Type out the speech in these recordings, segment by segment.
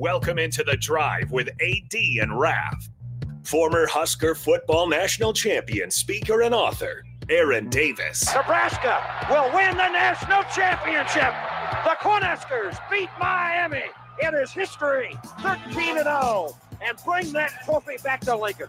Welcome into The Drive with AD and Raff. Former Husker football national champion, speaker, and author, Aaron Davis. Nebraska will win the national championship. The Cornhuskers beat Miami. It is history, 13-0, and bring that trophy back to Lincoln.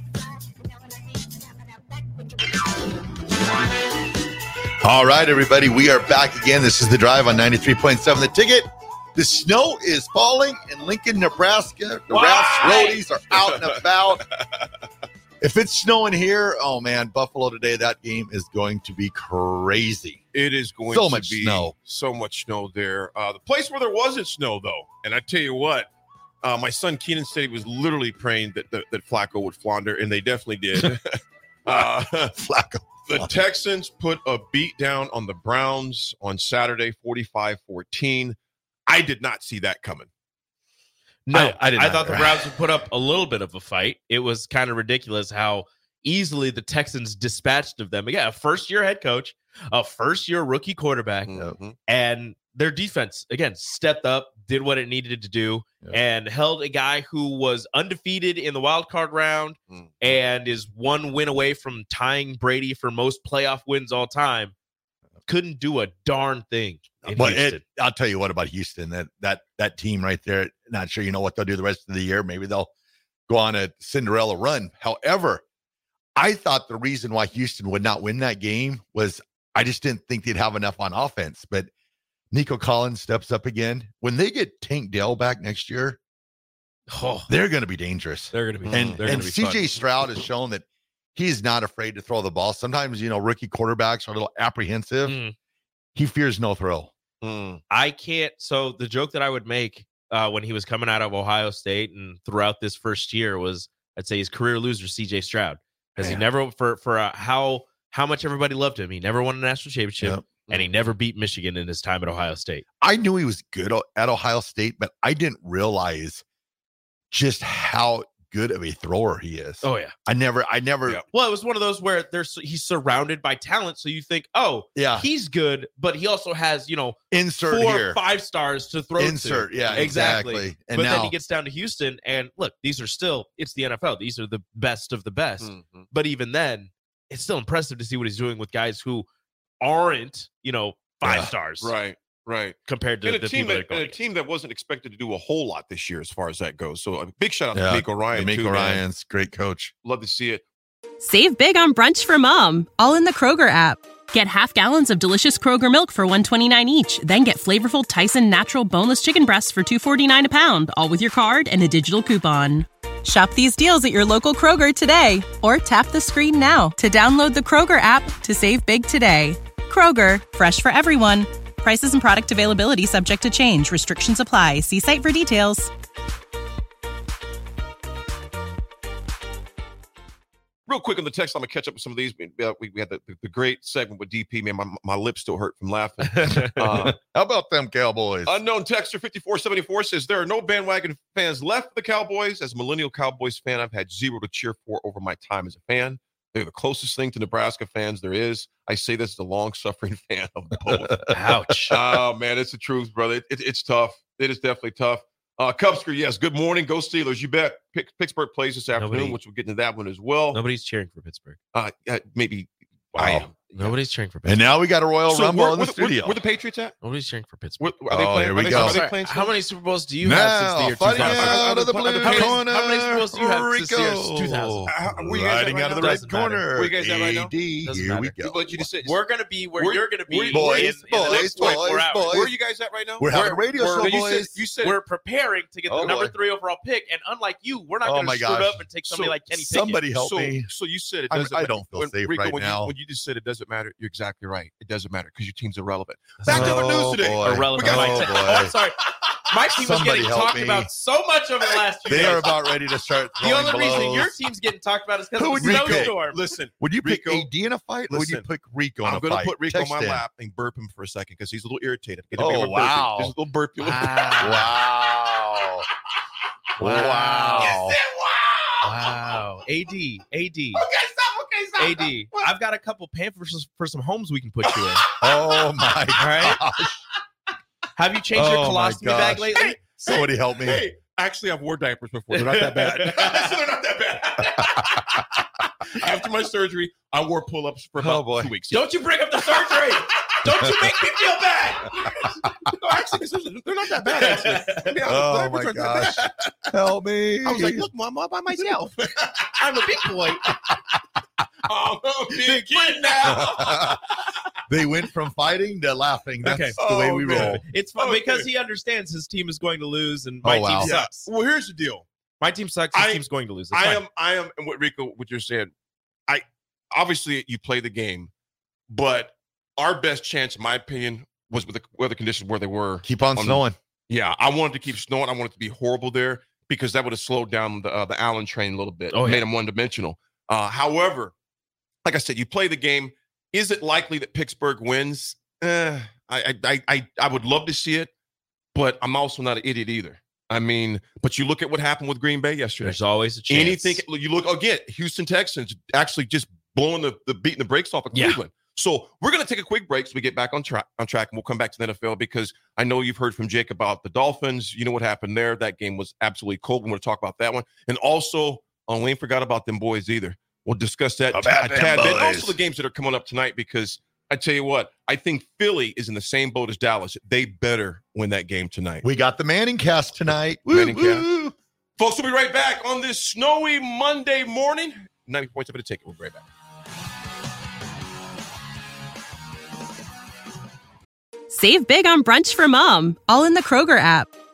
All right, everybody, we are back again. This is The Drive on 93.7 The Ticket. The snow is falling in Lincoln, Nebraska. The Ralph's Roadies are out and about. If it's snowing here, oh, man, Buffalo today, that game is going to be crazy. It is going so to much be snow. So much snow there. The place where there wasn't snow, though, and I tell you what, my son Keenan said he was literally praying that Flacco would flounder, and they definitely did. Flacco. The Texans put a beat down on the Browns on Saturday, 45-14. I did not see that coming. No, I didn't. I thought the Browns would put up a little bit of a fight. It was kind of ridiculous how easily the Texans dispatched of them. Again, a first-year head coach, a first-year rookie quarterback, mm-hmm. and their defense, again, stepped up, did what it needed to do, and held a guy who was undefeated in the wild card round and is one win away from tying Brady for most playoff wins all time. Couldn't do a darn thing. But I'll tell you what about Houston, that team right there, not sure you know what they'll do the rest of the year. Maybe they'll go on a Cinderella run. However, I thought the reason why Houston would not win that game was I just didn't think they'd have enough on offense, but Nico Collins steps up again. When they get Tank Dell back next year, they're going to be dangerous. They're going to be and CJ Stroud has shown that he's not afraid to throw the ball. Sometimes, you know, rookie quarterbacks are a little apprehensive. He fears no throw. I can't. So the joke that I would make when he was coming out of Ohio State and throughout this first year was, I'd say his career loser, CJ Stroud, because he never how much everybody loved him. He never won a national championship. Yep. And he never beat Michigan in his time at Ohio State. I knew he was good at Ohio State, but I didn't realize just how good of a thrower he is. Oh, yeah. I never. Yeah. Well, it was one of those where he's surrounded by talent. So you think, oh, yeah, he's good, but he also has, you know, insert 4 or 5 stars to throw. Insert. To. Yeah, exactly. And but now, then he gets down to Houston and look, these are still, it's the NFL. These are the best of the best. Mm-hmm. But even then, it's still impressive to see what he's doing with guys who aren't, you know, 5 stars, right compared to and a, the team, that, and a team that wasn't expected to do a whole lot this year as far as that goes. So a big shout out to Nico Ryan. Nico Ryan's great coach. Love to see it. Save big on brunch for mom, all in the Kroger app. Get half gallons of delicious Kroger milk for $1.29 each. Then get flavorful Tyson natural boneless chicken breasts for $2.49 a pound, all with your card and a digital coupon. Shop these deals at your local Kroger today, or tap the screen now to download the Kroger app to save big today. Kroger, fresh for everyone. Prices and product availability subject to change. Restrictions apply. See site for details. Real quick on the text, I'm going to catch up with some of these. We had the great segment with DP. Man, my lips still hurt from laughing. How about them Cowboys? Unknown texter 5474 says, there are no bandwagon fans left for the Cowboys. As a millennial Cowboys fan, I've had zero to cheer for over my time as a fan. They're the closest thing to Nebraska fans there is. I say this as a long-suffering fan of both. Ouch. Oh, man, it's the truth, brother. It's tough. It is definitely tough. Cubsker, yes, good morning. Go Steelers. You bet. Pittsburgh plays this afternoon, which we'll get into that one as well. Nobody's cheering for Pittsburgh. Maybe. Wow. Nobody's cheering for Pittsburgh. And now we got a Royal Rumble in the studio. Where the Patriots at? Nobody's cheering for Pittsburgh. Are they playing? How many Super Bowls do you have since the year 2000? How many Super Bowls do you have since the year 2000? Riding out of the red corner. Where you guys at right now? AD, here we go. We're going to be where you're going to be. Boys. Where are you guys at right now? We're having a radio show, boys. You said we're preparing to get the number 3 overall pick, and unlike you, we're not going to screw up and take somebody like Kenny Pickett. Somebody help me. So you said it doesn't matter. I don't feel safe right now. When you just said it doesn't matter, you're exactly right. It doesn't matter because your team's irrelevant. Back to our news today. Irrelevant. I'm sorry. My team was getting talked about so much over the last few days. They are about ready to start throwing blows. The only reason your team's getting talked about is because of the snowstorm. Listen, would you pick AD in a fight or would you pick Rico in a fight? I'm going to put Rico on my lap and burp him for a second because he's a little irritated. Oh, wow. Just a little burp. Wow. Wow. Wow. AD. AD, what? I've got a couple pamphlets for some homes we can put you in. Oh my gosh! Right? Have you changed your colostomy bag lately? Hey, somebody help me! Hey, actually, I've worn diapers before. They're not that bad. They're not that bad. After my surgery, I wore pull-ups for about 2 weeks. Don't you bring up the surgery! Don't you make me feel bad! No, actually, they're not that bad. Actually. Oh my gosh! Help me! I was like, look, Mom, I'm by myself. I'm a big boy. Oh, big kid now. They went from fighting to laughing. That's the way we roll. It's fun because he understands his team is going to lose and my team sucks. Well, here's the deal. My team sucks. His team's going to lose. I am. And what Rico, what you're saying, I obviously you play the game, but our best chance, in my opinion, was with the weather conditions where they were. Keep on snowing. Yeah, I wanted to keep snowing. I wanted it to be horrible there because that would have slowed down the Allen train a little bit. Oh, yeah. Made them one-dimensional. However, like I said, you play the game. Is it likely that Pittsburgh wins? I would love to see it, but I'm also not an idiot either. I mean, but you look at what happened with Green Bay yesterday. There's always a chance. Anything you look again, Houston Texans actually just blowing the beating the brakes off of Cleveland. So we're gonna take a quick break so we get back on track and we'll come back to the NFL because I know you've heard from Jake about the Dolphins. You know what happened there. That game was absolutely cold. We're gonna talk about that one. And also, we ain't forgot about them boys either. We'll discuss that a tad bit. Also the games that are coming up tonight, because I tell you what, I think Philly is in the same boat as Dallas. They better win that game tonight. We got the Manning cast tonight. Manning cast. Folks, we'll be right back on this snowy Monday morning. 90 points up at a ticket. We'll be right back. Save big on brunch for mom, all in the Kroger app.